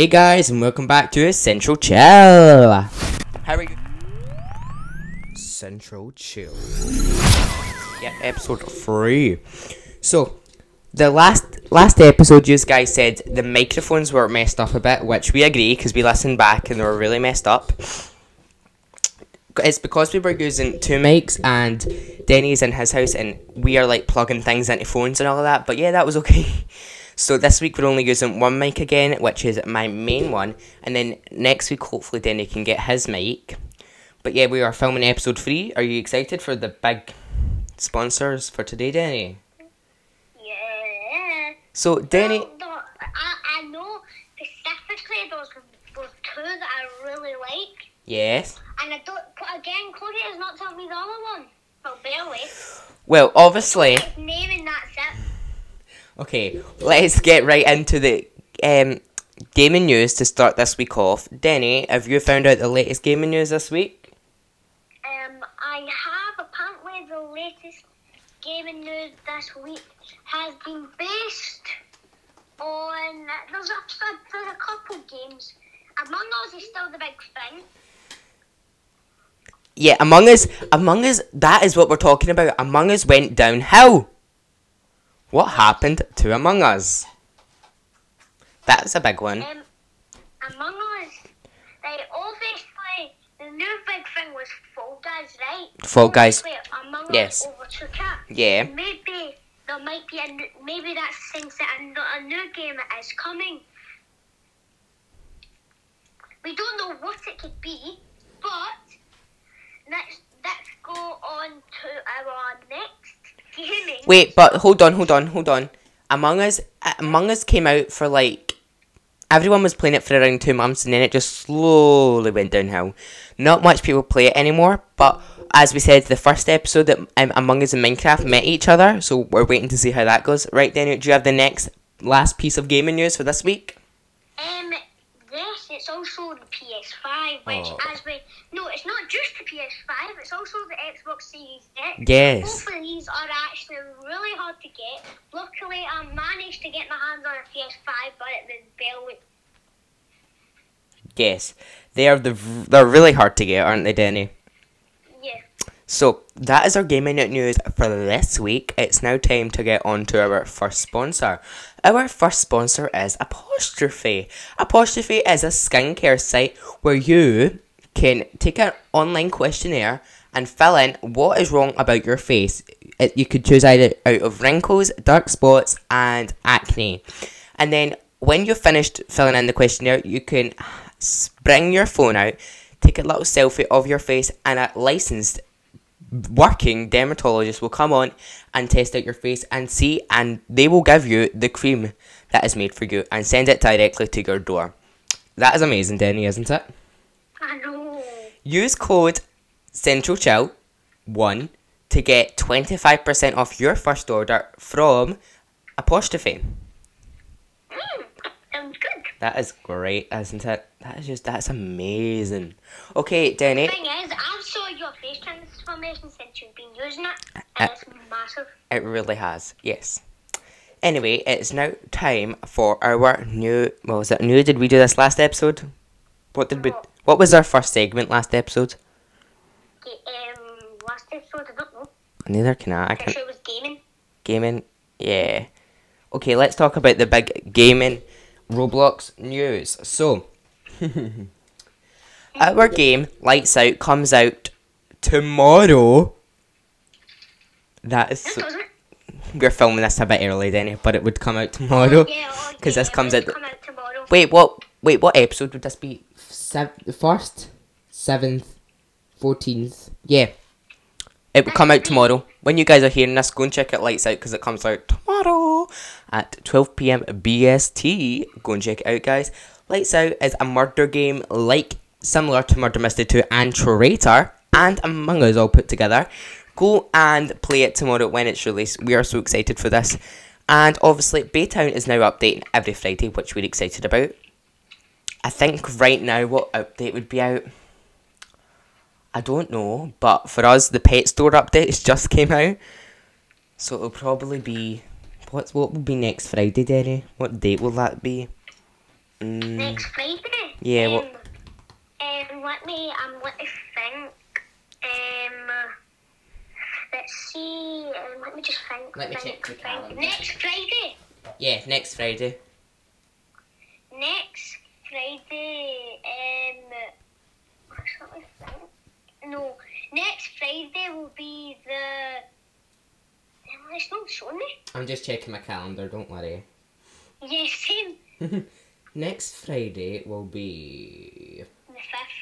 Hey guys, and welcome back to Essential Chill. How are you? Central Chill. Yeah, episode 3. So, the last episode, you guys said the microphones were messed up a bit, which we agree because we listened back and they were really messed up. It's because we were using 2 mics and Denny's in his house and we are like plugging things into phones and all of that. But yeah, that was okay. So this week we're only using 1 mic again, which is my main one, and then next week hopefully Denny can get his mic. But yeah, we are filming episode 3. Are you excited for the big sponsors for today, Denny? Yeah. So Denny, I know specifically those 2 that I really like. Yes. And I don't. Again, Chloe does not tell me the other one. Well, barely. Well, obviously. It's naming that set. Okay, let's get right into the gaming news to start this week off. Denny, have you found out the latest gaming news this week? I have. Apparently the latest gaming news this week has been based on... There's a couple games. Among Us is still the big thing. Yeah, Among Us, that is what we're talking about. Among Us went downhill. What happened to Among Us? That's a big one. Among Us, like, obviously, the new big thing was Fall Guys, right? Fall Guys. Among Us overtook it. Yeah. Maybe there might be maybe that thinks that a new game is coming. We don't know what it could be, but let's go on to our next. Wait, but hold on. Among Us came out for like... Everyone was playing it for around 2 months and then it just slowly went downhill. Not much people play it anymore, but as we said, the first episode that Among Us and Minecraft met each other, so we're waiting to see how that goes. Right, Daniel, do you have the last piece of gaming news for this week? Yes, it's also the PS5, which it's not just the PS5, it's also the Xbox Series X. Yes. Both of these are actually really hard to get. Luckily, I managed to get my hands on a PS5, but it was barely... Yes, they're really hard to get, aren't they, Denny? Yeah. So, that is our gaming news for this week. It's now time to get on to our first sponsor. Our first sponsor is Apostrophe. Apostrophe is a skincare site where you can take an online questionnaire and fill in what is wrong about your face. You could choose either out of wrinkles, dark spots, and acne. And then when you're finished filling in the questionnaire, you can bring your phone out, take a little selfie of your face, and a licensed working dermatologist will come on and test out your face and see, and they will give you the cream that is made for you and send it directly to your door. That is amazing, Denny, isn't it? I know. Use code CentralChill1 to get 25% off your first order from Apostrophe. Sounds good. That is great, isn't it? That's amazing. Okay, Denny. The thing is, I saw your face transformation since you've been using it, and it's massive. It really has, yes. Anyway, it's now time for our new... What was it? New? Did we do this last episode? What was our first segment last episode? Last episode, I don't know. Neither can I. I sure it was gaming. Gaming, yeah. Okay, let's talk about the big gaming Roblox news. So, our game, Lights Out, comes out tomorrow. That is... We're filming this a bit early, Denny, but it would come out tomorrow. Because this comes out... Wait, what episode would this be? The 1st, 7th, 14th. Yeah. It will come out tomorrow. When you guys are hearing this, go and check out Lights Out because it comes out tomorrow at 12 p.m. BST. Go and check it out, guys. Lights Out is a murder game similar to Murder Mystery 2 and Traitor and Among Us all put together. Go and play it tomorrow when it's released. We are so excited for this. And obviously, Baytown is now updating every Friday, which we're excited about. I think right now what update would be out, I don't know, but for us the pet store updates just came out, so it'll probably be, what will be next Friday, Denny? What date will that be? next Friday. Yeah. Let me check the calendar. Next Friday. Yeah, next Friday. Next Friday, let me think. No, next Friday will be the. It's not showing me. I'm just checking my calendar. Don't worry. Yes, yeah, same. Next Friday will be the 5th.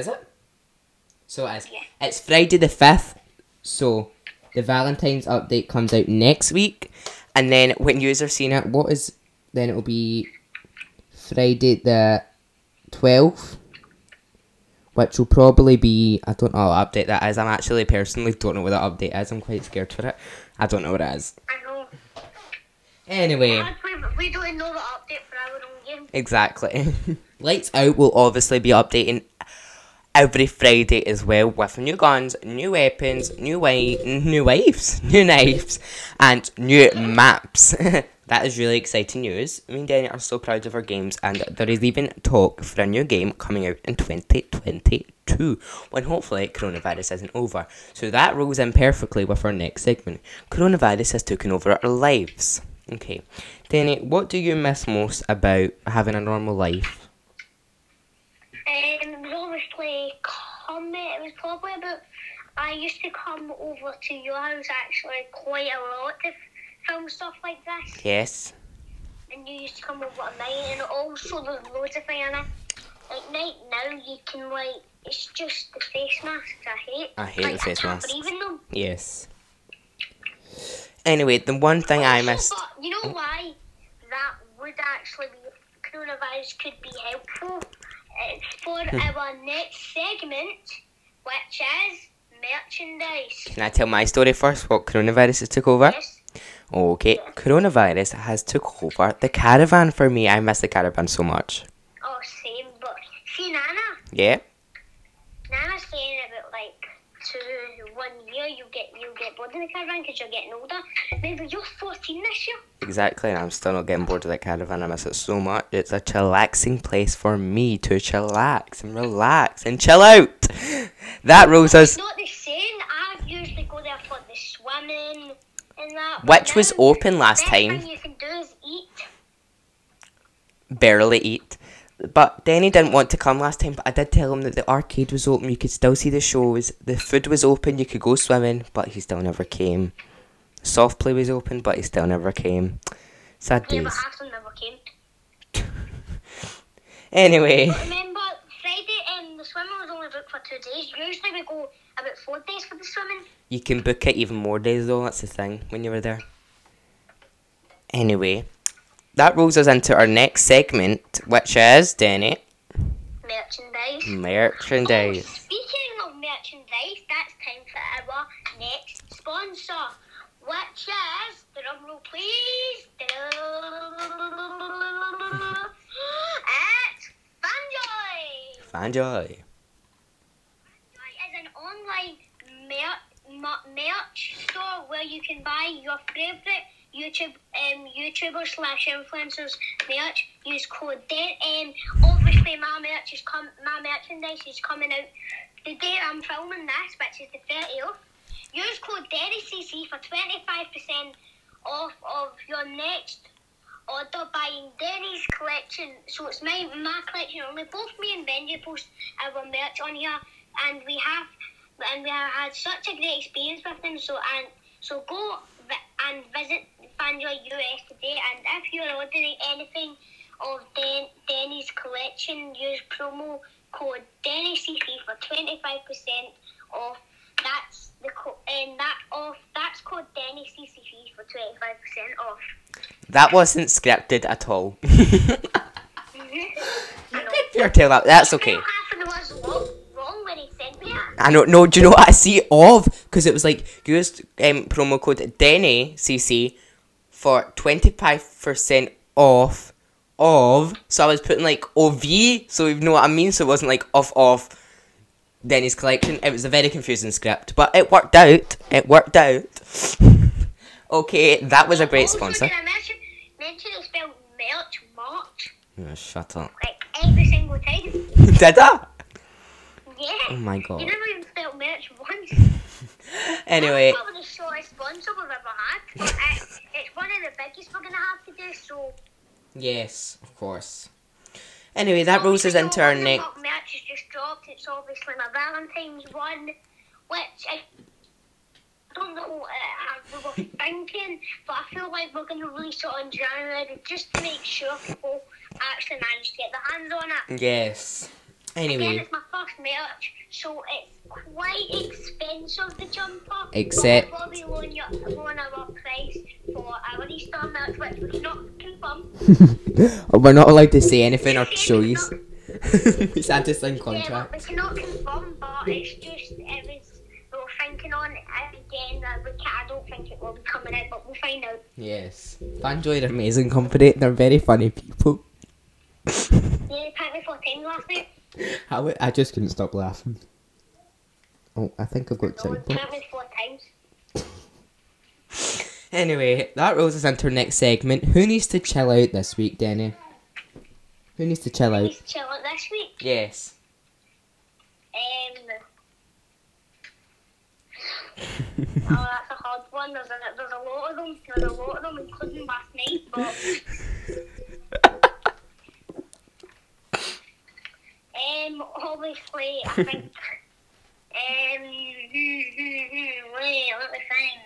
Is it? So it is. Yeah. It's Friday the 5th. So the Valentine's update comes out next week, and then when yous are seeing it, what is? Then it'll be Friday the 12th, which will probably be, I don't know what update that is. I'm actually personally don't know what that update is. I'm quite scared for it. I don't know what it is. I know. Anyway. We don't know the update for our own game. Exactly. Lights Out will obviously be updating every Friday as well with new guns, new weapons, new wives, new knives, and new maps. That is really exciting news. Me and Danny are so proud of our games, and there is even talk for a new game coming out in 2022, when hopefully coronavirus isn't over. So that rolls in perfectly with our next segment. Coronavirus has taken over our lives. Okay, Danny, what do you miss most about having a normal life? I used to come over to your house actually quite a lot to film stuff like this. Yes. And you used to come over at night, and also there's loads of things in it. Like night now you can like, it's just the face masks I hate. I hate the face masks. Even though. Yes. Anyway, the one thing I missed. But you know why? That would actually be, coronavirus could be helpful. It's for our next segment, which is merchandise. Can I tell my story first, what coronavirus has took over? Yes. Okay, yes. Coronavirus has took over the caravan for me. I miss the caravan so much. Oh, same, but see Nana? Yeah? Nana's saying about like 1 year you'll get bored of the caravan because you're getting older. Remember, you're 14 this year. Exactly, and I'm still not getting bored of that caravan. I miss it so much. It's a chillaxing place for me to chillax and relax and chill out. That rolls us. It's not the same. I usually go there for the swimming and that. Which was open last time. The best thing you can do is eat. Barely eat. But Danny didn't want to come last time, but I did tell him that the arcade was open, you could still see the shows, the food was open, you could go swimming, but he still never came. Soft play was open, but he still never came. Sad days. Yeah, but I still never came. Anyway. But remember, Friday, the swimming was only booked for 2 days. Usually we go about 4 days for the swimming. You can book it even more days though, that's the thing, when you were there. Anyway. That rolls us into our next segment, which is, Danny. Merchandise. Merchandise. Oh, speaking of merchandise, that's time for our next sponsor, which is, drumroll please, it's Fanjoy. Fanjoy. Fanjoy is an online merch store where you can buy your favourite YouTubers / influencers merch. Use code DENT. Obviously my merchandise is coming out the day I'm filming this, which is the 30th. Use code DENTCC for 25% off of your next order buying Denny's collection. So it's my collection only. Both me and Benji post our merch on here, and we have had such a great experience with them. So go and visit Fanjoy US today, and if you're ordering anything of Denny's collection, use promo code DennyCC for 25% off. That's the That's code DennyCC for 25% off. That wasn't scripted at all. Fair tell that. That's okay. I don't know. Do you know what I see of? Because it was like, use promo code DennyCC for 25% off of. So I was putting like OV, so you know what I mean? So it wasn't like off Denny's collection. It was a very confusing script, but it worked out. Okay, that was a great sponsor. Did I mention it's spelled merch? Oh, shut up. Like every single time. Did I? Yeah. Oh my god. You never even spelled merch once. Anyway. That's probably the slowest sponsor we've ever had. It's one of the biggest we're going to have to do, so. Yes, of course. Anyway, that rolls us into our next. What merch has just dropped? It's obviously my Valentine's one, which I don't know what we were thinking, but I feel like we're going to release it on January just to make sure people actually manage to get their hands on it. Yes. Anyway. Again, it's my first merch, so it's quite expensive, the jumper. Except. We'll probably loan our price for our Easter merch, which we cannot confirm. We're not allowed to say anything or show you. It's under signed contract. Yeah, we cannot confirm, but it's just. Thinking on again, I don't think it will be coming out, but we'll find out. Yes, Fanjoy are an amazing company. They're very funny people. Yeah, they packed me 4 times last night. I just couldn't stop laughing. Oh, I think I've got sound. They packed me 4 times. Anyway, that rolls us into our next segment. Who needs to chill out this week, Denny? Who needs to chill out? Who needs to chill out this week? Yes. Oh, that's a hard one. There's a lot of them. There's a lot of them, including last night. But obviously, I think. Wait, let me think.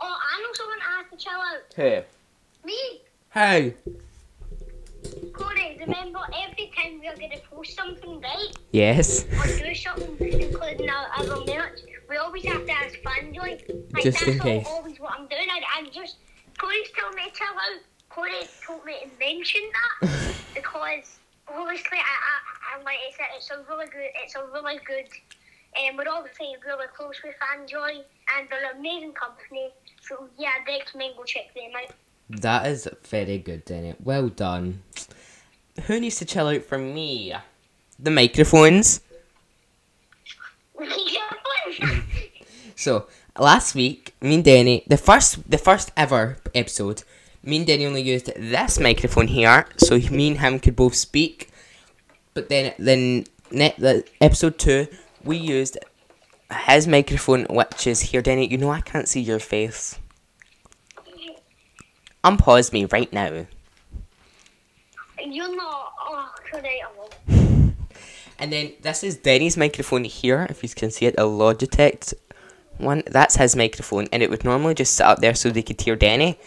Oh, I know someone I have to chill out. Who? Me. Hey. Corey, remember every time we are going to post something, right? Yes. Or do something, including our other merch. We always have to ask Fanjoy. Like, just that's in case. Always what I'm doing. I'm just. Corey's telling me to chill out. Corey told me to mention that because obviously I'm like it's a really good. We're obviously really close with Fanjoy and they're an amazing company. So yeah, I recommend go check them out. That is very good, Denny. Well done. Who needs to chill out from me? The microphones. So last week, me and Denny, the first ever episode, me and Denny only used this microphone here, so me and him could both speak. But then episode 2, we used his microphone, which is here, Denny. You know I can't see your face. Unpause me right now. You're not. Oh, could I? And then this is Denny's microphone here, if you can see it, a Logitech one. That's his microphone, and it would normally just sit up there so they could hear Denny.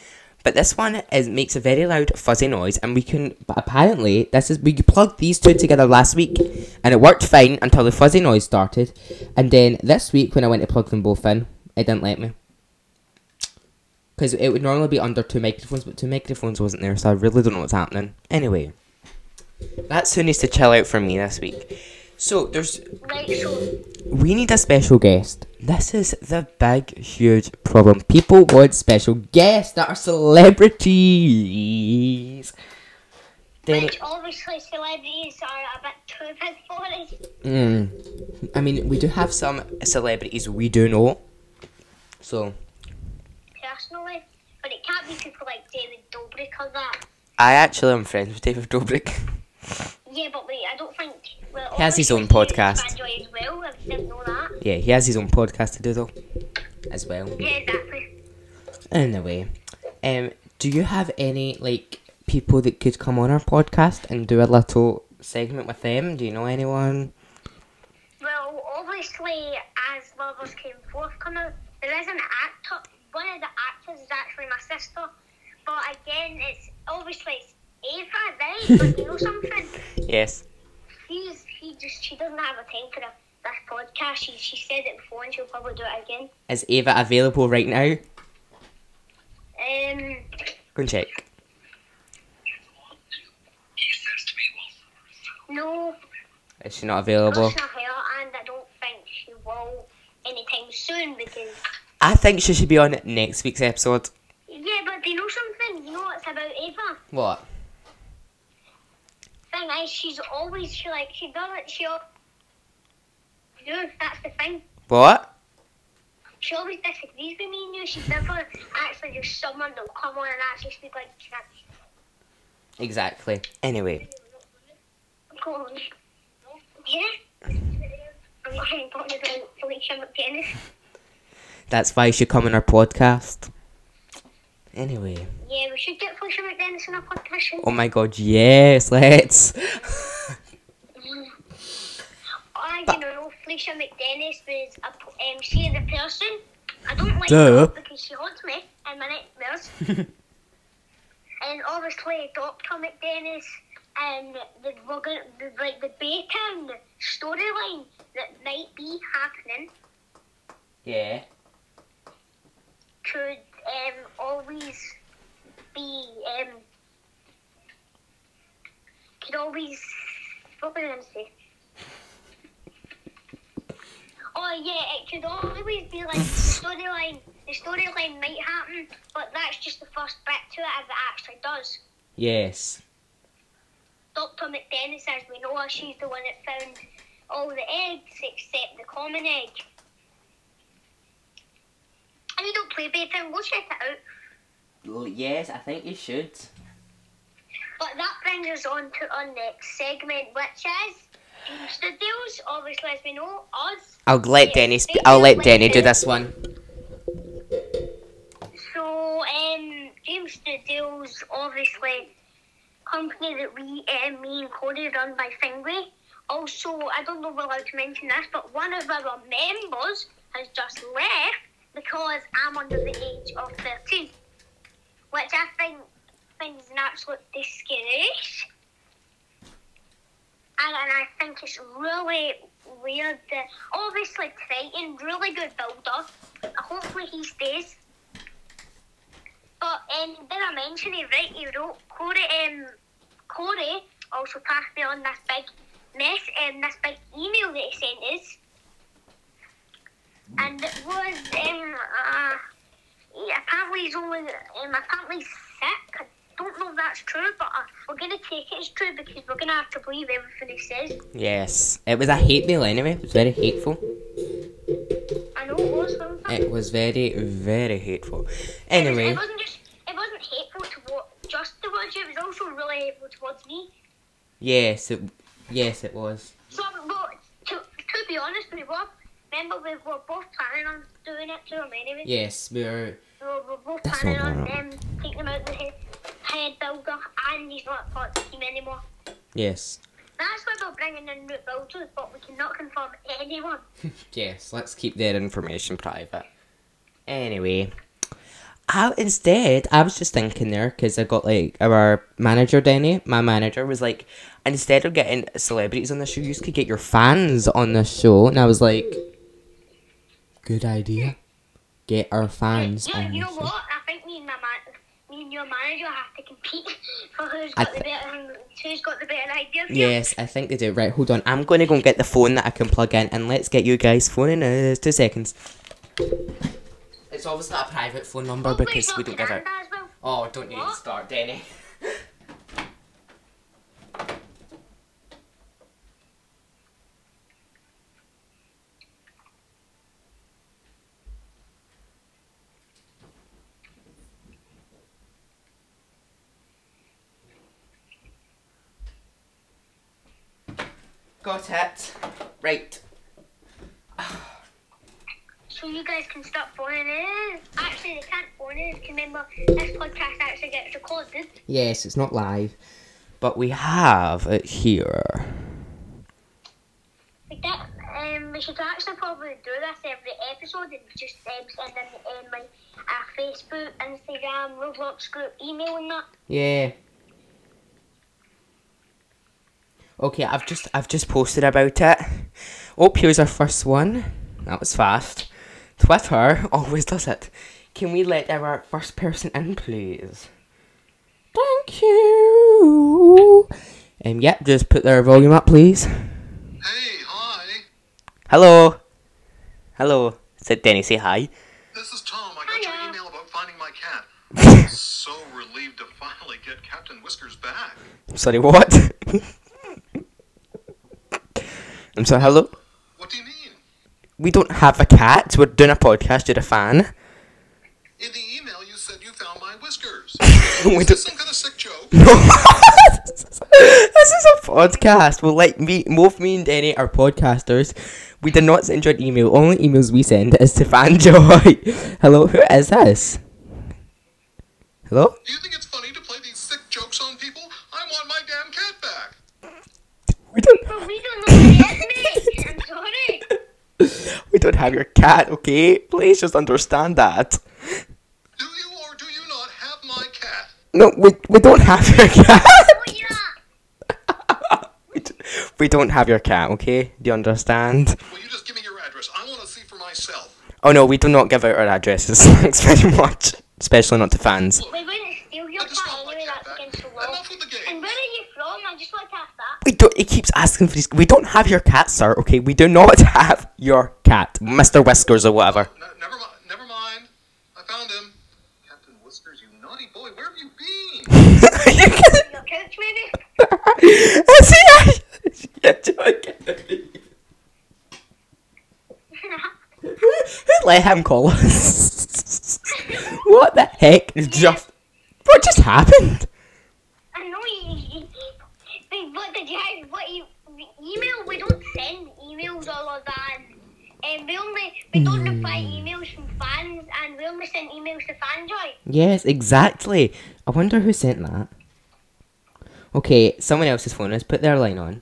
But this one makes a very loud fuzzy noise, and we can. But apparently, we plugged these two together last week, and it worked fine until the fuzzy noise started. And then this week, when I went to plug them both in, it didn't let me. Because it would normally be under 2 microphones, but 2 microphones wasn't there, so I really don't know what's happening. Anyway. That's who needs to chill out from me this week. So, we need a special guest. This is the big, huge problem. People want special guests that are celebrities. Which, obviously, celebrities are a bit too big for us. I mean, we do have some celebrities we do know. So. Personally, but it can't be people like David Dobrik or that. I actually am friends with David Dobrik. Yeah, but wait, I don't think... Well, he has his own podcast. Fanjoy as well, if you didn't know that. Yeah, he has his own podcast to do, though, as well. Yeah, exactly. Anyway, do you have any, like, people that could come on our podcast and do a little segment with them? Do you know anyone? Well, obviously, as Lovers Came Forth come out, there is an actor. One of the actors is actually my sister. But again, it's Ava, right? But you know something? Yes. She doesn't have a time for this podcast. She said it before and she'll probably do it again. Is Ava available right now? Go and check. No. Is she not available? Not her, and I don't think she will anytime soon because... I think she should be on next week's episode. Yeah, but do you know something? You know what's about Ava? What? Thing is, that's the thing. What? She always disagrees with me and you. She's never actually just someone that'll come on and actually speak like she can. Exactly. Anyway. Yeah. I'm not having fun with Felicia McGinnis. That's why she come on our podcast. Anyway. Yeah, we should get Felicia McGinnis on our podcast. Oh my god, yes, let's. You know, Felicia McGinnis was she the person. I don't like her because she haunts me and my nightmares. And obviously, Dr. McGinnis and the Baytown storyline that might be happening. Yeah. Could always be could always what was I gonna say? Oh yeah, it could always be like storyline. The storyline might happen, but that's just the first bit to it if it actually does. Yes. Dr. McGinnis, as we know her, she's the one that found all the eggs except the common egg. And you don't play Baytown, we'll check it out. Well, yes, I think you should. But that brings us on to our next segment, which is James the Dales, obviously as we know, us. I'll let Denny do this one. So, James the Dales, obviously, company that me and Cody run by Fanjoy. Also, I don't know if we're allowed to mention this, but one of our members has just left because I'm under the age of 13, which I think is an absolute disgrace. And I think it's really weird that, obviously, Traitor, really good builder. Hopefully he stays. But did I mention it right? He wrote Corey also passed me on this big mess and this big email that he sent us, and it was apparently he's only apparently sick. I don't know if that's true, but we're gonna take it as true because we're gonna have to believe everything he says. Yes, it was a hate mail anyway. It was very hateful. I know it was. It was very, very hateful. Anyway. It wasn't hateful just towards you, it was also really hateful towards me. Yes, it was. So, well, to be honest, we were both planning on doing it to them anyway. Yes, we were both planning on taking him out the head builder, and he's not part of the team anymore. Yes. That's why we're bringing in new builders, but we cannot confirm anyone. Yes, let's keep their information private. Anyway. I was just thinking there, because I got, like, our manager, Denny, my manager, was like, instead of getting celebrities on the show, you just could get your fans on the show. And I was like, good idea. Get our fans on the show. You know what? I think me and your manager have to compete for who's got the better idea. Yes, I think they do. Right, hold on. I'm going to go and get the phone that I can plug in, and let's get you guys phoning us. 2 seconds. It's obviously a private phone number because we don't give it. Well. Oh, don't you need to start, Denny? Got it. Right. So you guys can stop phoning in. Actually, they can't phone in because remember, this podcast actually gets recorded. Yes, it's not live, but we have it here. We should actually probably do this every episode and just send in like our Facebook, Instagram, Roblox group, email and that. Yeah. Okay, I've just posted about it. Oh, here's our first one. That was fast. Twitter always does it. Can we let our first person in, please? Thank you. Yep, just put their volume up, please. Hey, hi. Hello. Said Denny, say hi. This is Tom. I got your email about finding my cat. I'm so relieved to finally get Captain Whiskers back. Sorry, what? I'm sorry, hello? What do you mean? We don't have a cat. We're doing a podcast. You're a fan. In the email, you said you found my whiskers. Is this some kind of sick joke? No. This is a podcast. Well, like both me and Danny are podcasters. We did not send you an email. Only emails we send is to Fanjoy. Hello, who is this? Hello? Do you think it's funny to play these sick jokes on people? I want my damn cat back. We don't. But we don't have your cat. I'm sorry. We don't have your cat. Okay, please just understand that. Do you or do you not have my cat? No, we don't have your cat. We don't have your cat, okay? Do you understand? Will you just give me your address? I want to see for myself. Oh no, we do not give out our addresses. Thanks very much. Especially not to fans. Look, we wouldn't steal your cat anyway, that's against the law. Enough with the game. And where are you from? I just want to ask that. He keeps asking for these. We don't have your cat, sir, okay? We do not have your cat. Mr. Whiskers or whatever. No, never mind. I found him. Captain Whiskers, you naughty boy, where have you been? Your couch, maybe? Is he actually? Who let him call us? What the heck is just... What just happened? I know but did you have what you... Email, we don't send emails all of that. We don't reply emails from fans and we only send emails to Fanjoy. Yes, exactly. I wonder who sent that. Okay, someone else's phone. Let's put their line on.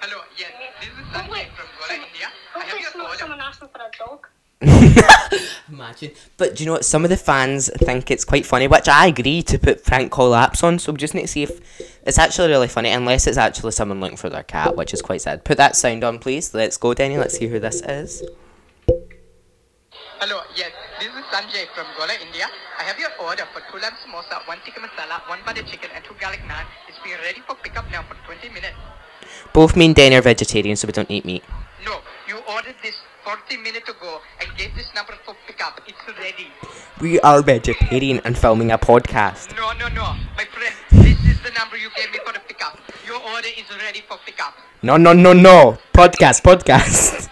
Hello, yeah, this is Sanjay from Gola, India. I have your call. Someone asking for a dog. Imagine. But do you know what? Some of the fans think it's quite funny, which I agree, to put prank call apps on. So we just need to see if it's actually really funny, unless it's actually someone looking for their cat, which is quite sad. Put that sound on, please. Let's go, Denny. Let's see who this is. Hello, yes, this is Sanjay from Gola, India. I have your order for 2 lamb samosa, 1 tikka masala, 1 butter chicken and 2 garlic naan. It's been ready for pickup now for 20 minutes. Both me and Danny are vegetarian, so we don't eat meat. No, you ordered this 40 minutes ago and gave this number for pickup. It's ready. We are vegetarian and filming a podcast. No. My friend, this is the number you gave me for the pickup. Your order is ready for pickup. No. Podcast.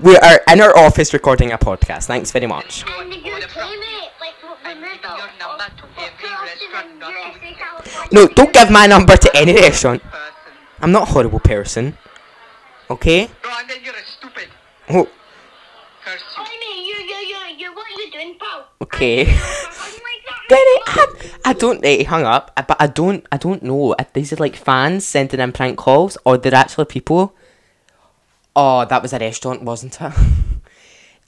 We are in our office recording a podcast. Thanks very much. No, don't give my number to any restaurant. I'm not a horrible person. Okay? No, and then you're a stupid. Oh. What are you doing, pal? Okay. I don't. They hung up, but I don't know if these are like fans sending in prank calls or they're actually people. Oh, that was a restaurant, wasn't it?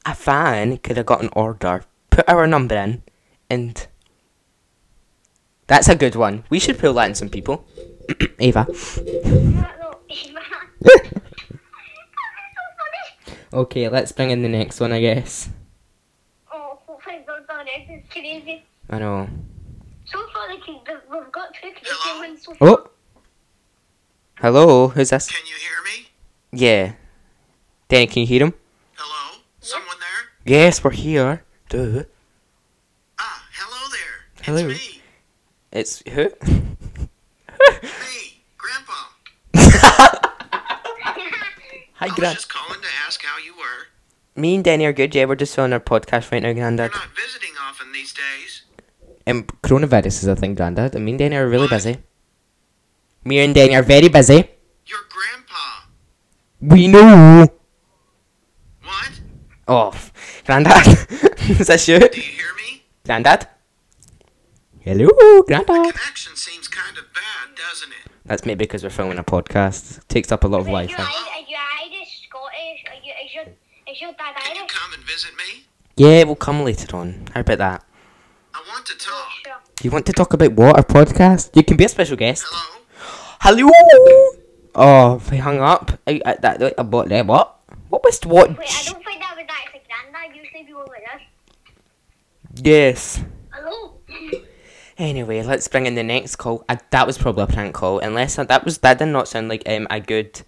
A fan could have got an order, put our number in, and... That's a good one. We should pull that in some people. Ava. Ava. Okay, let's bring in the next one, I guess. Oh, my God, the next is crazy. I know. So far, we've got 2 crazy ones so far. Oh! Hello, who's this? Can you hear me? Yeah. Danny, can you hear him? Hello? Someone there? Yes, we're here. Duh. Ah, hello there. Hello. It's me. It's who? Hey, Grandpa. Hi, Grandpa. I was just calling to ask how you were. Me and Danny are good, yeah. We're just on our podcast right now, Grandad. You're not visiting often these days. Coronavirus is a thing, Grandad. And me and Danny are really busy. Me and Danny are very busy. Your Grandpa. We know. What? Oh, Grandad. Is that you? Do you hear me? Grandad? Hello, Grandad. The connection seems kind of bad, doesn't it? That's maybe because we're filming a podcast. It takes up a lot of Wi-Fi. Are you Irish, Scottish? Is your dad Irish? Can you come and visit me? Yeah, we'll come later on. How about that? I want to talk. Sure. You want to talk about what? Our podcast? You can be a special guest. Hello. Oh, they hung up. What? What was what? Wait, I don't think that was actually Grandad. Usually people like this. Yes. Hello. Anyway, let's bring in the next call. That was probably a prank call, unless that did not sound like a good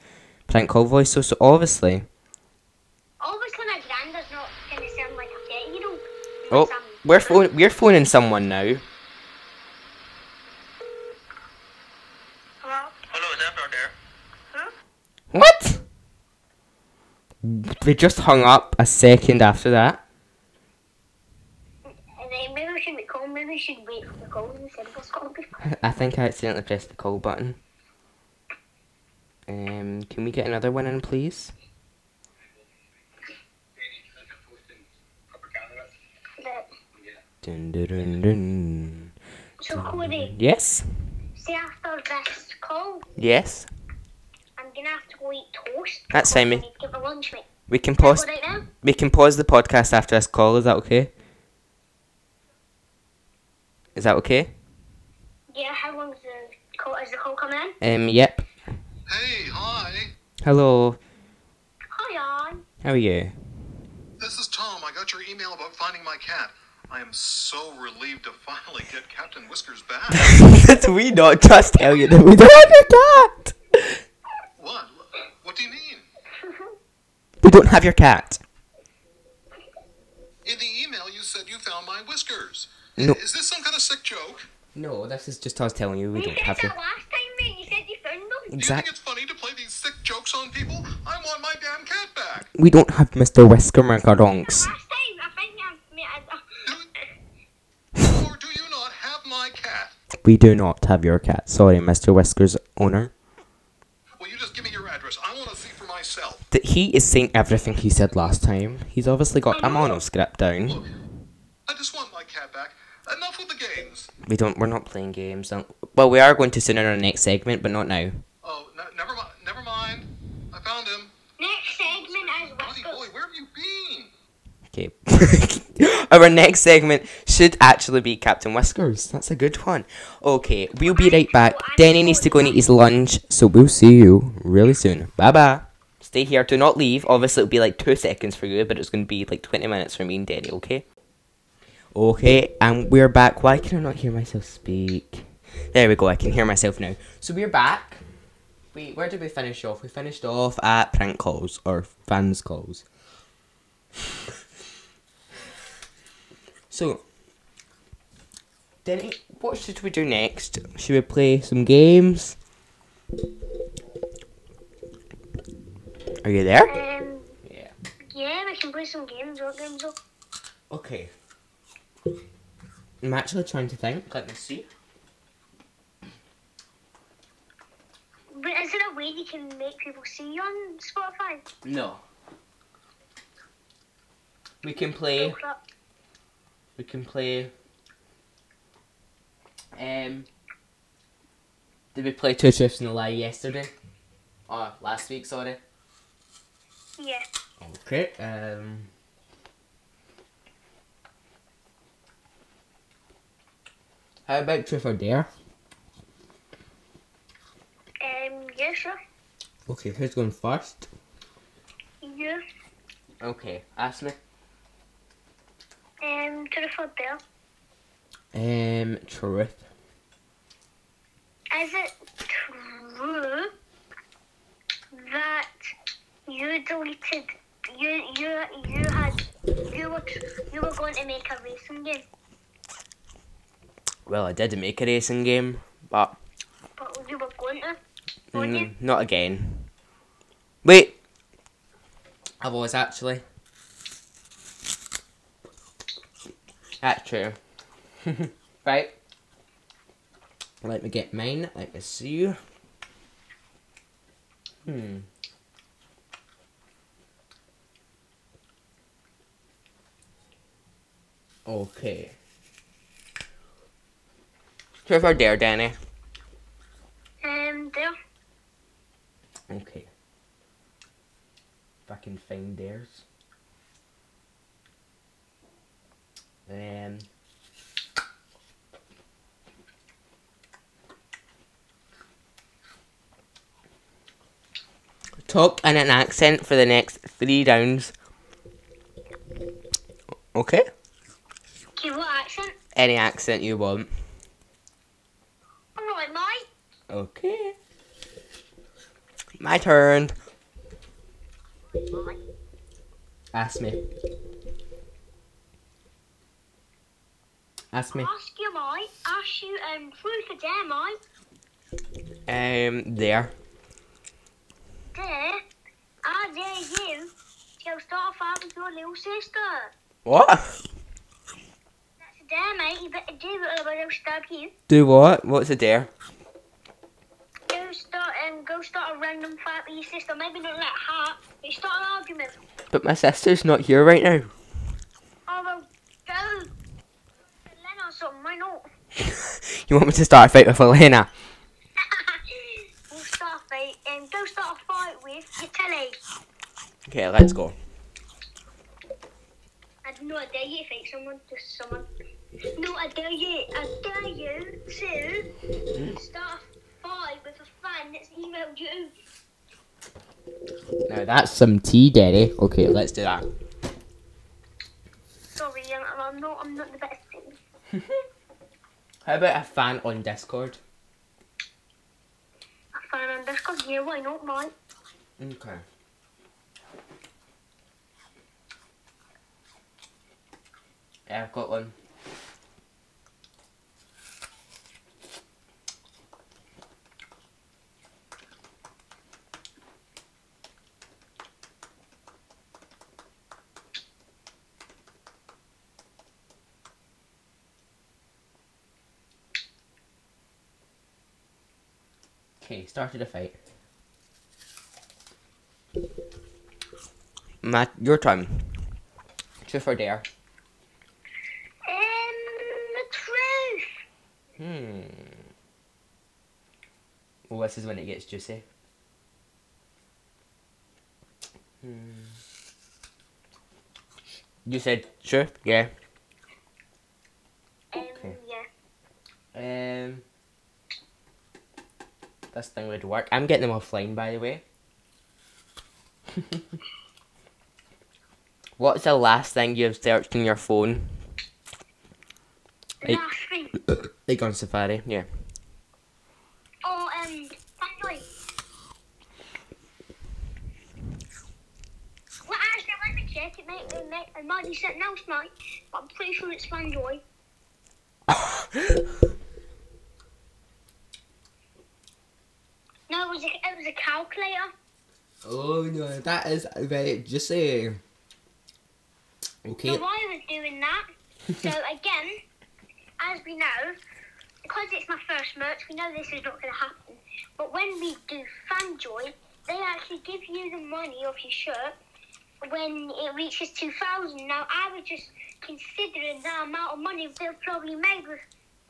prank call voice. So obviously, my granddad's not gonna sound like a ten-year-old. Oh, we're phoning someone now. Hello, is that there? Huh? What? They just hung up a second after that. I think I accidentally pressed the call button. Can we get another one in, please? Dun, dun, dun, dun. So, Cody. Yes? See, after this call... Yes? I'm going to have to go eat toast. That's fine, mate. We can pause... Right, we can pause the podcast after this call, is that okay? Is that okay? Yeah, how long is the call? Is the call coming in? Yep. Hey, hi. Hello. Hi, Anne. How are you? This is Tom. I got your email about finding my cat. I am so relieved to finally get Captain Whiskers back. Did we not just tell you that we don't have your cat? What? What do you mean? We don't have your cat. In the email, you said you found my whiskers. No. Is this some kind of sick joke? No, this is just us telling you we don't have your... You said that last time, mate. You said you found them. Exactly. Do you think it's funny to play these sick jokes on people? I want my damn cat back. We don't have Mr. Whisker McGardonks. We do not have your cat. Sorry, Mr. Whiskers owner. Well, you just give me your address. I want to see for myself. He is saying everything he said last time. He's obviously got a monoscript down. Look, I just want my cat back. Enough with the games. We're not playing games. Well, we are going to soon in our next segment, but not now. Oh, never mind. I found him. Next segment is Whiskers. Boy, where have you been? Okay. Our next segment should actually be Captain Whiskers. That's a good one. Okay, we'll be right back. Denny needs to go and eat his lunch, so we'll see you really soon. Bye-bye. Stay here. Do not leave. Obviously, it'll be like 2 seconds for you, but it's going to be like 20 minutes for me and Denny, okay? Okay, and we're back. Why can I not hear myself speak? There we go. I can hear myself now. So we're back. Wait, where did we finish off? We finished off at prank calls or fans calls. So, Denny, what should we do next? Should we play some games? Are you there? Yeah. Yeah, we can play some games. What games are... Okay. I'm actually trying to think. Let me see. But is there a way you can make people see you on Spotify? No. We can play... We can play... Did we play Two Truths and a Lie yesterday? Oh, last week, sorry. Yeah. Okay, How about Truth or Dare? Yeah, sure. Okay, who's going first? You. Okay, ask me. Truth or Dare? Truth. Is it true that you deleted, you were going to make a racing game? Well, I did make a racing game, but... But you were going to? Not again. Wait! I was actually. That's true. Right. Let me get mine. Let me see. Okay. Truth or Dare, Danny? Dare. Okay. If I can find Dares. Talk in an accent for the next 3 rounds. Okay? Okay, what accent? Any accent you want. Alright, my. Okay. My turn. Hi. Ask me. Ask me. Ask you, mate. Ask you, truth or dare, mate? Dare. Dare? I dare you to start a fight with your little sister. What? That's a dare, mate. You better do it, otherwise I'll stab you. Do what? What's a dare? Go start a random fight with your sister. Maybe not like that, but start an argument. But my sister's not here right now. Oh, well, go to Elena or something. Why not? You want me to start a fight with Elena? We'll start a fight and go start a fight with your telly. Okay, let's go. No, I dare you to fight someone, just someone. No, I dare you to start a fight with a fan that's emailed you. Now that's some tea, Daddy. Okay, let's do that. Sorry, I'm not the best thing. How about a fan on Discord? A fan on Discord? Yeah, why not, mate? Okay. Yeah, I've got one. Okay, started a fight. Matt, your turn. Truth or dare? Well, this is when it gets juicy. You said sure? Yeah. Okay. Yeah. This thing would work. I'm getting them offline, by the way. What's the last thing you've searched in your phone? Like on Safari, yeah. Oh, Fanjoy. Well, actually, let me check it, mate. It might be something else, mate. But I'm pretty sure it's Fanjoy. No, it was a calculator. Oh, no, that is very juicy. Okay. So why I was doing that, so again... As we know, because it's my first merch, we know this is not going to happen. But when we do Fanjoy, they actually give you the money off your shirt when it reaches 2,000. Now, I was just considering that amount of money they'll probably make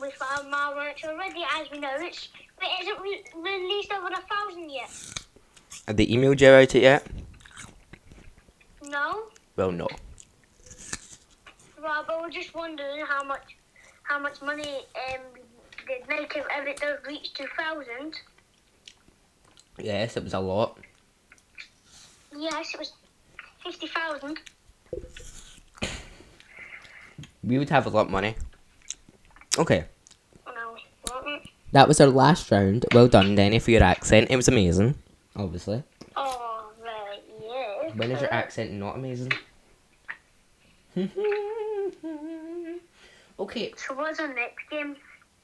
with my merch already. As we know, it isn't released over 1,000 yet. Have they emailed you about it yet? No. Well, no. Right, but we're just wondering how much money they'd make if it does reach 2,000. Yes, it was a lot. Yes, it was 50,000. We would have a lot of money. Okay. No, we wouldn't. That was our last round. Well done, Danny, for your accent. It was amazing, obviously. Oh, right, yeah. When is your accent not amazing? Okay. So what's our next game?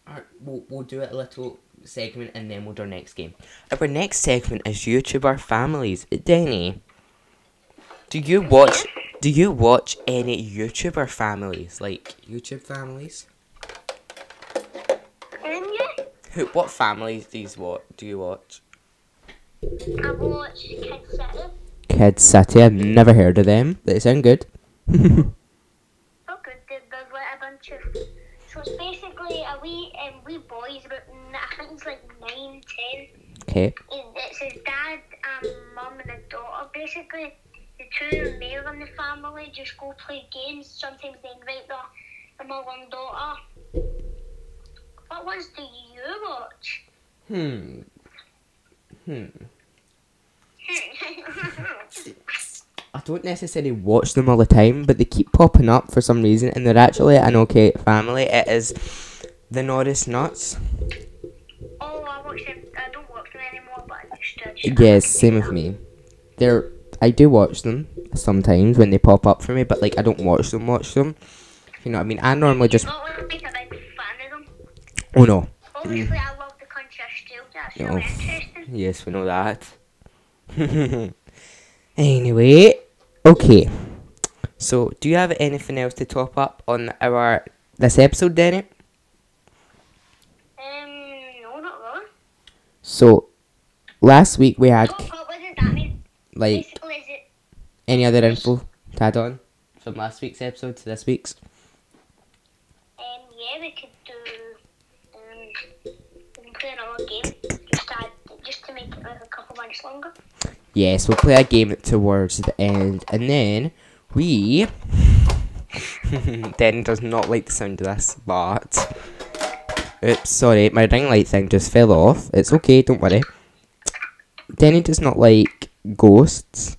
Alright, we'll do a little segment and then we'll do our next game. Our next segment is YouTuber families. Danny, do you watch any YouTuber families? Like YouTube families? Yeah. What families do you watch? I watch Kid City. Kid City, I've never heard of them. They sound good. So it's basically a wee boy, he's about, I think he's like 9, 10. Okay. It's his dad and mum and a daughter. Basically, the two male in the family just go play games. Sometimes they invite the mum and daughter. What ones do you watch? I don't necessarily watch them all the time, but they keep popping up for some reason, and they're actually an okay family. It is the Norris Nuts. Oh, I watch them. I don't watch them anymore, but I used to. Yes, same with me. I do watch them sometimes when they pop up for me, but like I don't watch them. You know what I mean? I normally just. Not want to make a big fan of them. Oh no. Obviously, I love the country I still. That's so interesting. Yes, we know that. Anyway, okay. So, do you have anything else to top up on our That's the episode, then it? No, not really. So, last week we had... what was it that mean? Like, basically, is it... any other info to add on from last week's episode to this week's? Yeah, we could do... we can play another game just to make it like a couple months longer. Yes, we'll play a game towards the end, and then we... Den does not like the sound of this, but... oops, sorry, my ring light thing just fell off. It's okay, don't worry. Denny does not like ghosts.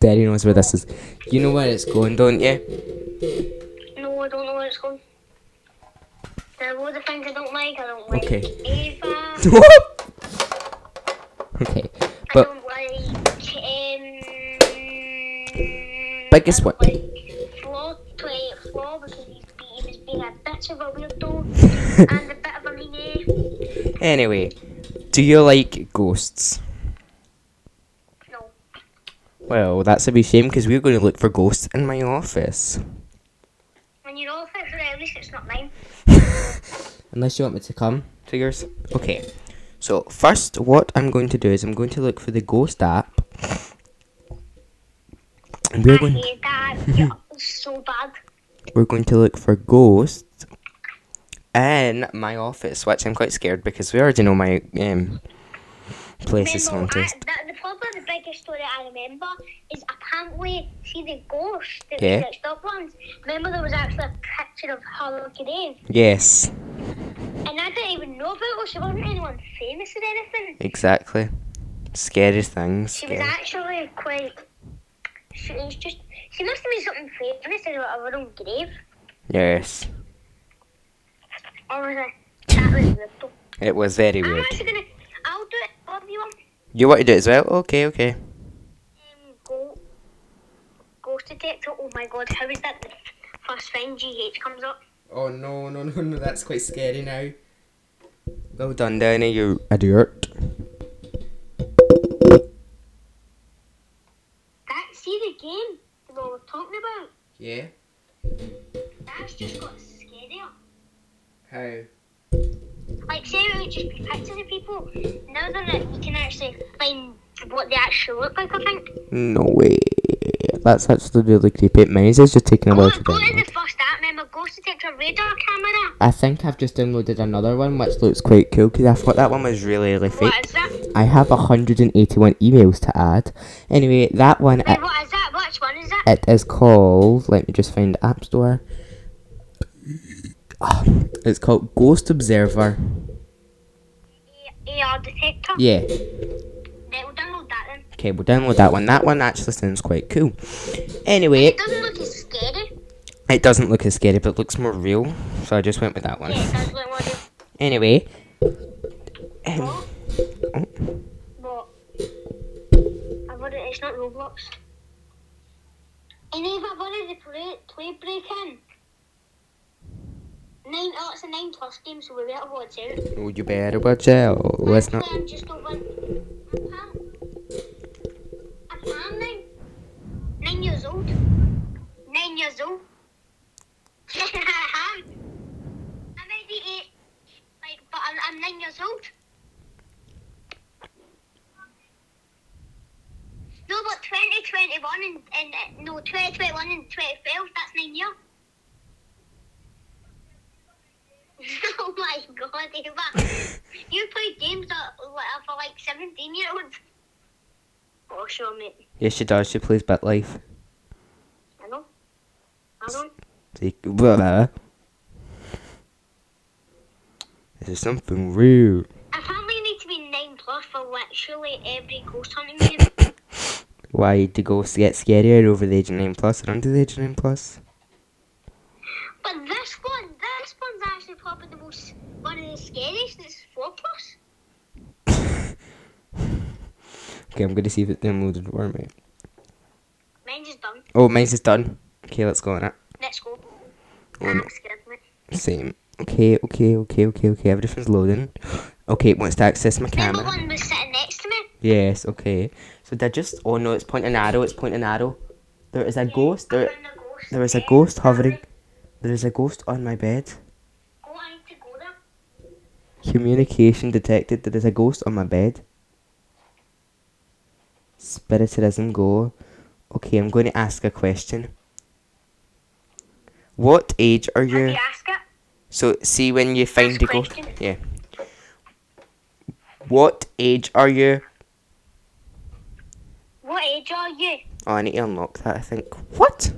Denny knows where this is. You know where it's going, don't you? No, I don't know where it's going. There are loads of things I don't like. I don't like Ava. Okay, but... I don't like... biggest one. Flaw because he was being a bit of a weirdo and a bit of a meanie. Anyway, do you like ghosts? No. Well, that's a wee shame because we're going to look for ghosts in my office. In your office? Well, at least it's not mine. Unless you want me to come to yours. Okay, so first what I'm going to do is I'm going to look for the ghost app. We're going, I hate that. Yeah, so bad. We're going to look for ghosts in my office, which I'm quite scared because we already know my place is haunted. Probably the biggest story I remember is apparently see the ghost that was next up once. Remember there was actually a picture of her grave? Yes. And I didn't even know about her. She wasn't anyone famous or anything. Exactly. Scary things. She was actually quite... it's just, she must have been something famous in her own grave. Yes. That was weird though. It was very weird. I'm actually gonna, I'll do it for you. You want to do it as well? Okay. Ghost Detector, oh my god, how is that the first thing GH comes up? Oh no, that's quite scary now. Well done, Danny, you idiot. Game that we were talking about. Yeah. That's just got scarier. How? Like, say we would just be pictures of people. Now that you can actually find what they actually look like, I think. No way. That's actually really creepy. Mine's just taking a while to download. Go to the first app, remember, Ghost Detector Radar Camera. I think I've just downloaded another one, which looks quite cool, because I thought that one was really fake. What is that? I have 181 emails to add. Anyway, that one... wait, what is that? Which one is that? It is called, let me just find the App Store. It's called Ghost Observer. AR Detector? Yeah. Yeah, we'll download that then. Okay, we'll download that one. That one actually sounds quite cool. Anyway. It doesn't look as scary. It doesn't look as scary, but it looks more real. So I just went with that one. Yeah, it does look more real. Anyway. What? What? I've already, it's not Roblox. And Ava wanted to play break in. It's a 9+ game, so we better watch out. Oh, you better watch out. Let's not. I'm just over. I'm 9 years old. 9 years old. I might be 8, like, but I'm 9 years old. No, but 2021 and no, 2021 and 2012, that's 9 years. Oh my god, Ava. You played games for like 17-year-olds. Oh, sure, mate. Yes, she does. She plays BitLife. I know. I don't. This is something real. Apparently you need to be 9+ for literally every ghost hunting game. Why do ghosts get scarier over the age of 9+ or under the age of 9+? But this one's actually probably the most, one of the scariest, and it's 4+. Okay, I'm going to see if it downloaded for me. Mine's just done. Oh, mine's just done. Okay, let's go on it. Let's go. Oh, no. Scared me. Same. Okay, everything's loading. Okay, it wants to access my camera. Number one was sitting next to me. Yes, okay. So did I just... oh no, it's pointing arrow. There is a ghost. There is a ghost hovering. There is a ghost on my bed. Oh, I need to go there. Communication detected. There is a ghost on my bed. Spiritualism go. Okay, I'm going to ask a question. What age are you? Can you ask it? So, see when you find the ghost. Yeah. What age are you? What age are you? Oh, I need to unlock that, I think. What?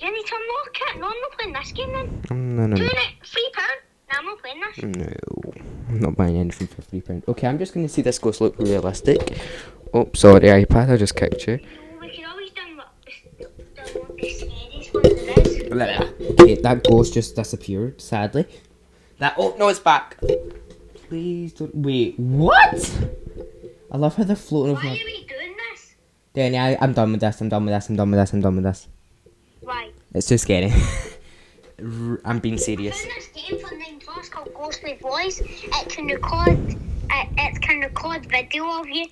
You need to unlock it? No, I'm not playing this game then. No. Doing it £3? No, I'm not playing this. No, I'm not buying anything for £3. Okay, I'm just going to see this ghost look realistic. Oh, sorry, iPad, I just kicked you. We can always download the series when there is. Okay, that ghost just disappeared, sadly. Oh, no, it's back. Please don't. Wait, what? I love how they're floating over. Why are we doing this? Danny, I'm done with this. I'm done with this. Why? It's too scary. I'm being serious. I found this game for 9+ called Ghostly Voice. It can record video of you.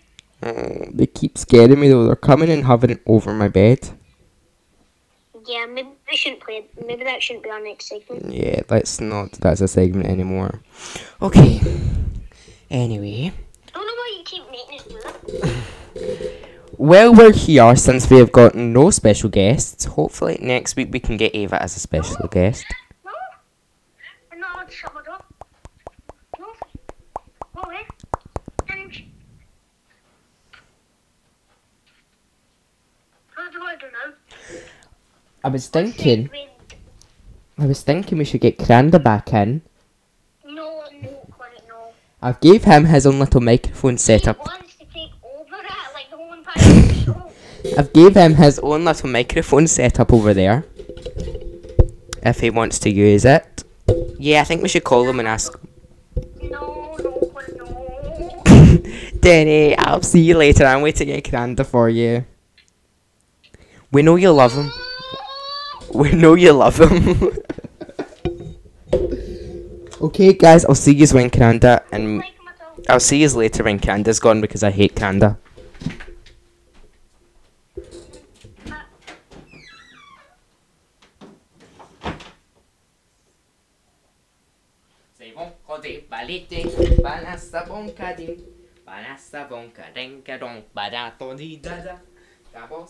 They keep scaring me though. They're coming and hovering over my bed. Yeah, maybe we shouldn't play. Maybe that shouldn't be our next segment. Yeah, that's not. That's a segment anymore. Okay. Anyway. I don't know why you keep making it. Well, we're here since we have got no special guests. Hopefully next week we can get Ava as a special guest. No. I'm not allowed to shut my door. No. Go away. What do I do now? I was thinking we should get Cranda back in. No. I've gave him his own little microphone setup. He wants to take over it, like the whole entire show. I've gave him his own little microphone setup over there. If he wants to use it. Yeah, I think we should call him and ask. No. Denny, I'll see you later. I'm waiting to get Cranda for you. We know you love him. Okay, guys, I'll see you when Cranda and I'll see you later when Cranda's gone because I hate Cranda. Hello,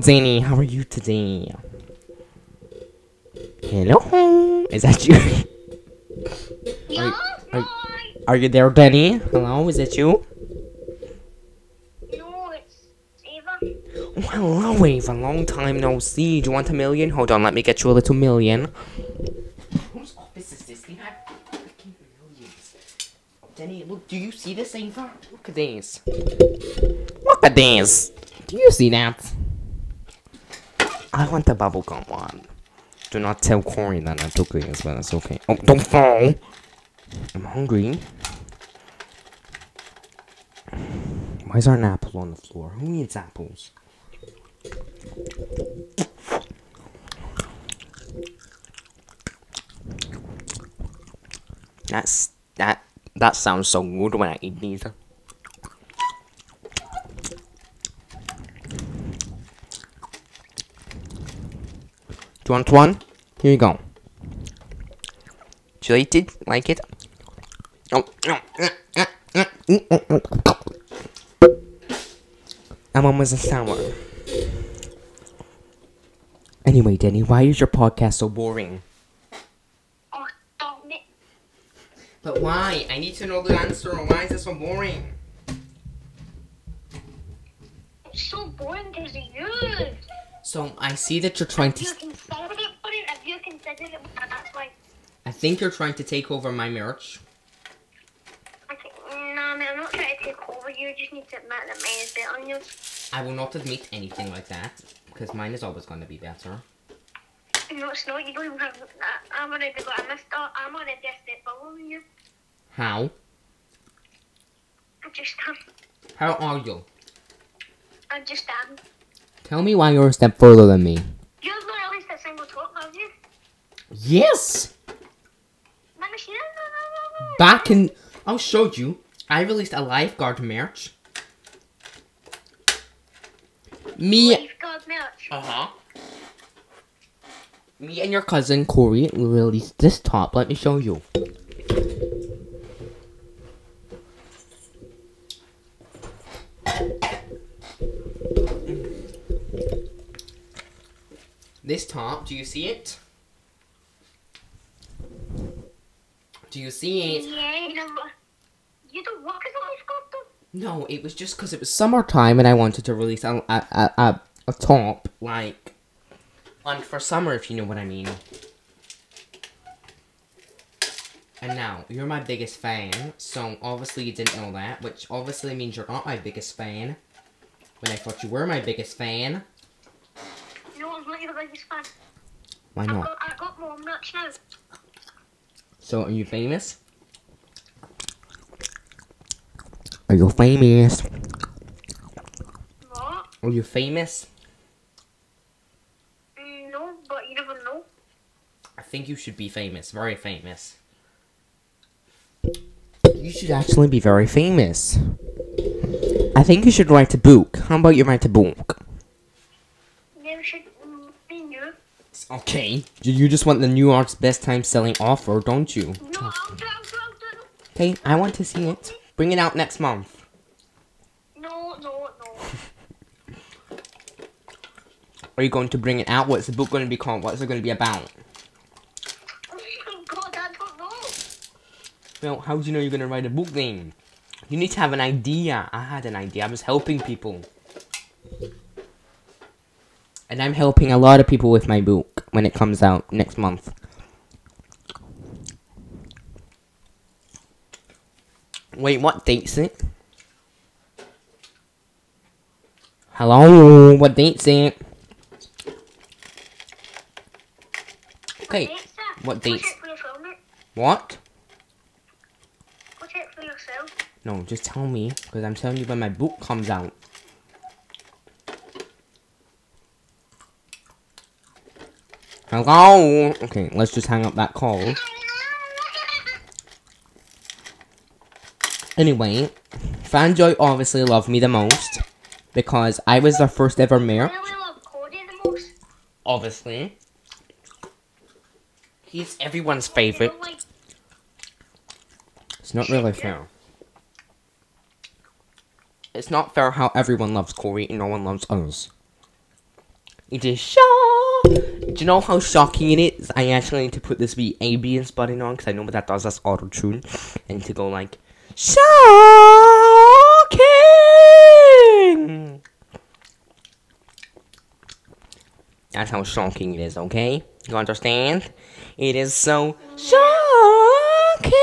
Danny. How are you today? Hello. Is that you? Are you there, Danny? Hello. Is that you? Well, hello, Ava. Long time no see. Do you want a million? Hold on, let me get you a little million. Whose office is this? They have fucking millions. Denny, look, do you see this, Ava? Look at this. Do you see that? I want the bubblegum one. Do not tell Corey that I took it as well. It's okay. Oh, don't fall. I'm hungry. Why is there an apple on the floor? Who needs apples? That sounds so good when I eat these. Do you want one? Here you go. Do you like it? Oh, I'm almost a sour. Anyway, Denny, why is your podcast so boring? Oh, stop it. But why? I need to know the answer. Why is it so boring? It's so boring because of you. So, I see that you're trying to... If you consider it, that's why. I think you're trying to take over my merch. Nah, man, I'm not trying to take over you. I just need to admit that mine is better on yours. I will not admit anything like that. Because mine is always going to be better. No, it's not. You don't even have that. I'm already a step below you. How? I just am. How are you? I just am. Tell me why you're a step further than me. You're Yes! Back in... I'll show you. I released a lifeguard merch. Lifeguard merch? Uh-huh. Me and your cousin, Corey, released this top. Let me show you. This top, do you see it? Do you see it? Yeah, no. You don't work as a lifeguard though? No, it was just because it was summertime and I wanted to release a top, like, on for summer, if you know what I mean. And now, you're my biggest fan, so obviously you didn't know that, which obviously means you're not my biggest fan, when I thought you were my biggest fan. No, I'm not your biggest fan. Why not? I got more nuts now. So, are you famous? Are you famous? What? Are you famous? No, but you never know. I think you should be famous, very famous. You should actually be very famous. I think you should write a book. How about you write a book? Yeah, we should be new. Okay. You just want the New York's best time selling offer, don't you? No, I'll do. Okay, I want to see it. Bring it out next month. No. Are you going to bring it out? What's the book going to be called? What's it going to be about? Oh God, I don't know. Well, how do you know you're going to write a book then? You need to have an idea. I had an idea. I was helping people. And I'm helping a lot of people with my book when it comes out next month. Wait, what date's it? Hello, what date's it? Okay, what date's it? What? Put it for yourself. No, just tell me, because I'm telling you when my book comes out. Hello? Okay, let's just hang up that call. Anyway, Fanjoy obviously loved me the most because I was the first ever mayor. I really love Cody the most. Obviously. He's everyone's favorite. It's not really fair. It's not fair how everyone loves Corey and no one loves us. It is shock! Do you know how shocking it is? I actually need to put this ambience button on because I know what that does. That's auto-tune. And to go like, shocking! That's how shocking it is, okay? You understand? It is so shocking!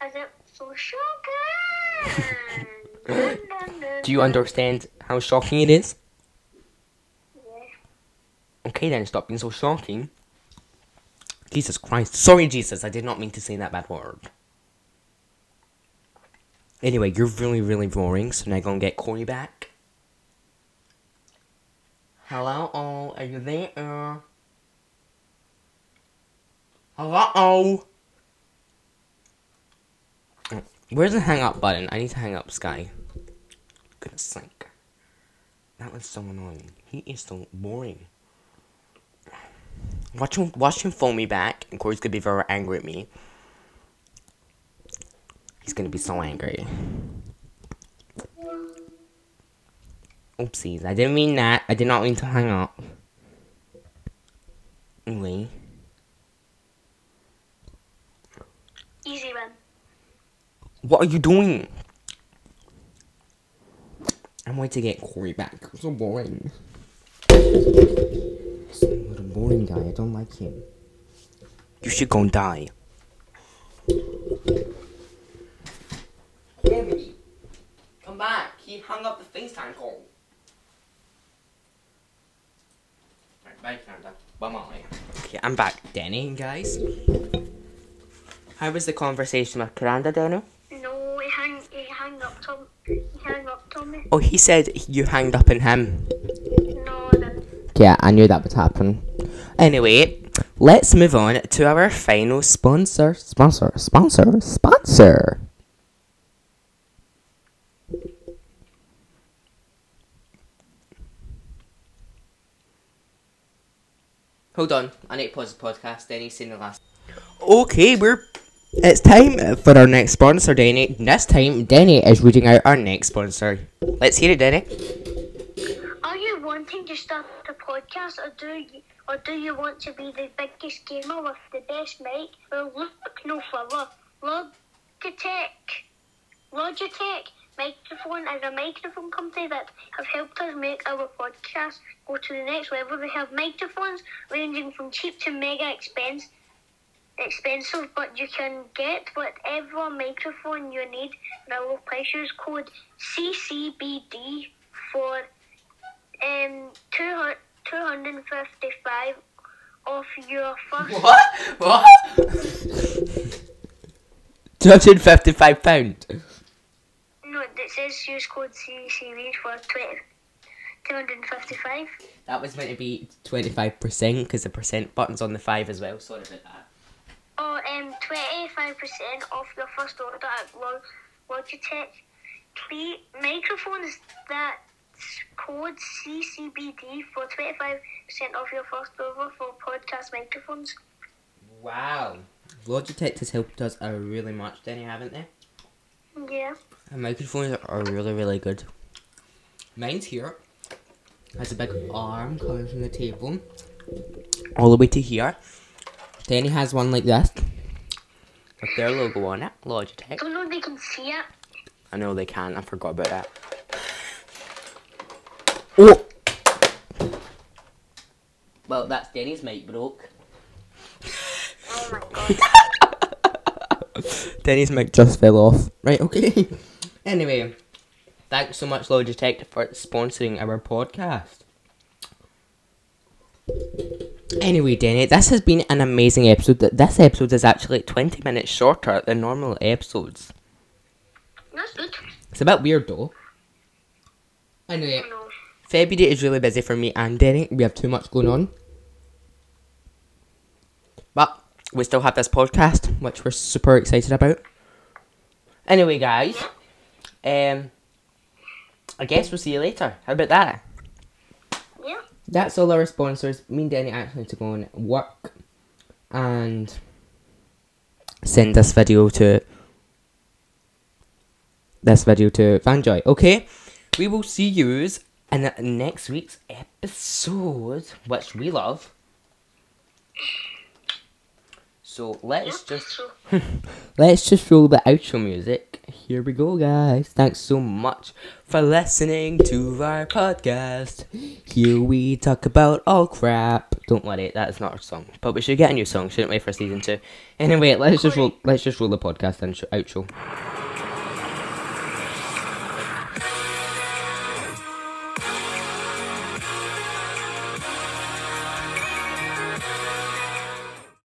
Is it so shocking? Do you understand how shocking it is? Okay then, stop being so shocking. Jesus Christ. Sorry, Jesus, I did not mean to say that bad word. Anyway, you're really, really boring, so now go and get Corey back. Hello, oh, are you there? Hello, oh. Where's the hang up button? I need to hang up Sky. Goodness sake. That was so annoying. He is so boring. Watch him phone me back, and Corey's gonna be very angry at me. He's gonna be so angry. Oopsies, I didn't mean that. I did not mean to hang up. Anyway. Easy one. What are you doing? I'm waiting to get Corey back. It's so boring. Some little boring guy, I don't like him. You should go and die. Kevin, come back. He hung up the FaceTime call. Alright, bye, Canada. Bye, Molly. Okay, I'm back. Danny, guys. How was the conversation with Canada, Danny? No, he hung up Tommy. Oh, he said you hanged up on him. No, yeah, I knew that would happen. Anyway, let's move on to our final sponsor. Sponsor. Hold on, I need to pause the podcast, Danny's seen the last. Okay, it's time for our next sponsor, Danny. This time, Danny is reading out our next sponsor. Let's hear it, Danny. Are you wanting to start the podcast, or do you want to be the biggest gamer with the best mic? Well, look no further. Logitech microphone is a microphone company that have helped us make our podcast go to the next level. They have microphones ranging from cheap to mega expensive, but you can get whatever microphone you need at a low price. Use code CCBD for 255 off your first. What? 255 pound. No, it says use code CCB for 255. That was meant to be 25% because the percent button's on the 5 as well. Sorry about that. Oh, 25% off your first order at Logitech. Microphones, that's code CCBD for 25% off your first order for podcast microphones. Wow. Logitech has helped us really much, Danny, haven't they? Yeah. And microphones are really, really good. Mine's here. Has a big arm coming from the table all the way to here. Danny has one like this with their logo on it, Logitech. I don't know if they can see it. I know they can. I forgot about that. Oh! Well, that's Danny's mic broke. Oh my god. Danny's mic just fell off. Right, okay. Anyway, thanks so much, Logitech, for sponsoring our podcast. Anyway, Danny, this has been an amazing episode. This episode is actually 20 minutes shorter than normal episodes. That's good. It's a bit weird, though. Anyway, February is really busy for me and Danny. We have too much going on. But we still have this podcast, which we're super excited about. Anyway, guys, I guess we'll see you later. How about that? Yeah. That's all our sponsors. Me and Danny actually need to go and work and send this video to Fanjoy. Okay, we will see yous in the next week's episode, which we love. So let's just roll the outro music. Here we go, guys. Thanks so much for listening to our podcast. Here we talk about all crap. Don't worry, that's not our song. But we should get a new song, shouldn't we, for season 2? Anyway, let's just roll the podcast and outro.